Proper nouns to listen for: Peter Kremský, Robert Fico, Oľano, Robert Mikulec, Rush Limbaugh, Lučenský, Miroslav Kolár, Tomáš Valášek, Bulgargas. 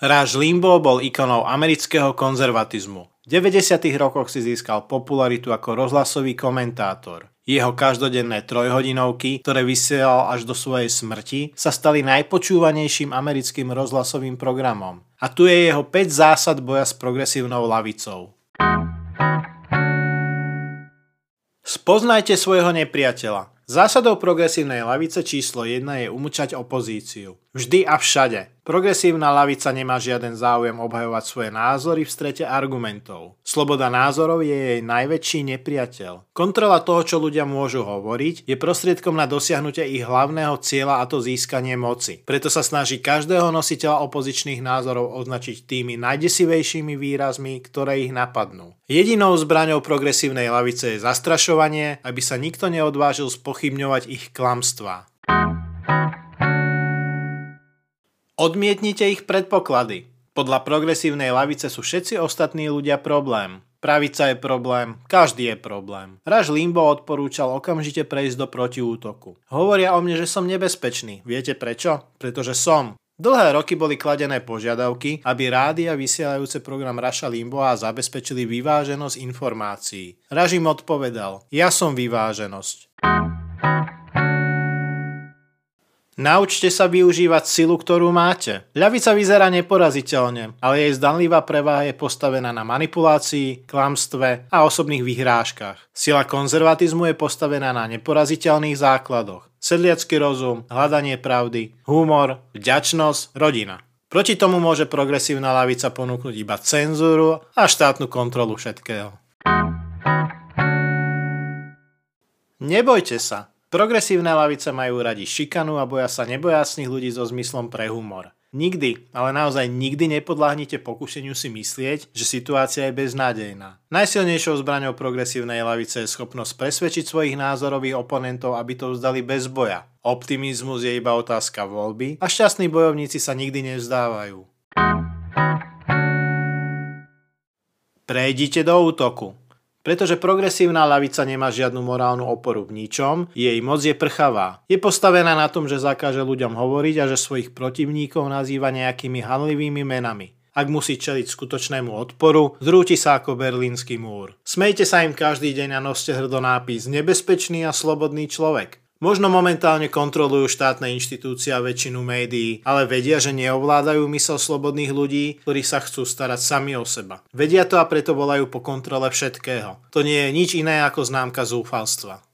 Rush Limbaugh bol ikonou amerického konzervatizmu. V 90. rokoch si získal popularitu ako rozhlasový komentátor. Jeho každodenné trojhodinovky, ktoré vysielal až do svojej smrti, sa stali najpočúvanejším americkým rozhlasovým programom. A tu je jeho 5 zásad boja s progresívnou ľavicou. Spoznajte svojho nepriateľa. Zásadou progresívnej ľavice číslo 1 je umlčať opozíciu. Vždy a všade. Progresívna ľavica nemá žiaden záujem obhajovať svoje názory v strete argumentov. Sloboda názorov je jej najväčší nepriateľ. Kontrola toho, čo ľudia môžu hovoriť, je prostriedkom na dosiahnutie ich hlavného cieľa, a to získanie moci. Preto sa snaží každého nositeľa opozičných názorov označiť tými najdesivejšími výrazmi, ktoré ich napadnú. Jedinou zbraňou progresívnej ľavice je zastrašovanie, aby sa nikto neodvážil spochybňovať ich klamstvá. Odmietnite ich predpoklady. Podľa progresívnej ľavice sú všetci ostatní ľudia problém. Pravica je problém, každý je problém. Rush Limbaugh odporúčal okamžite prejsť do protiútoku. Hovoria o mne, že som nebezpečný. Viete prečo? Pretože som. Dlhé roky boli kladené požiadavky, aby rádia vysielajúce program Rusha Limbaugha zabezpečili vyváženosť informácií. Rush im odpovedal: ja som vyváženosť. Naučte sa využívať silu, ktorú máte. Ľavica vyzerá neporaziteľne, ale jej zdanlivá prevaha je postavená na manipulácii, klamstve a osobných vyhrážkach. Sila konzervatizmu je postavená na neporaziteľných základoch. Sedliacky rozum, hľadanie pravdy, humor, vďačnosť, rodina. Proti tomu môže progresívna ľavica ponúknuť iba cenzúru a štátnu kontrolu všetkého. Nebojte sa. Progresívne ľavice majú radi šikanu a boja sa nebojacných ľudí so zmyslom pre humor. Nikdy, ale naozaj nikdy nepodľahnite pokušeniu si myslieť, že situácia je beznádejná. Najsilnejšou zbraňou progresívnej ľavice je schopnosť presvedčiť svojich názorových oponentov, aby to vzdali bez boja. Optimizmus je iba otázka voľby a šťastní bojovníci sa nikdy nevzdávajú. Prejdite do útoku. Pretože progresívna ľavica nemá žiadnu morálnu oporu v ničom, jej moc je prchavá. Je postavená na tom, že zakáže ľuďom hovoriť a že svojich protivníkov nazýva nejakými hanlivými menami. Ak musí čeliť skutočnému odporu, zrúti sa ako Berlínsky múr. Smejte sa im každý deň a noste hrdo nápis nebezpečný a slobodný človek. Možno momentálne kontrolujú štátne inštitúcie a väčšinu médií, ale vedia, že neovládajú mysel slobodných ľudí, ktorí sa chcú starať sami o seba. Vedia to a preto volajú po kontrole všetkého. To nie je nič iné ako známka zúfalstva.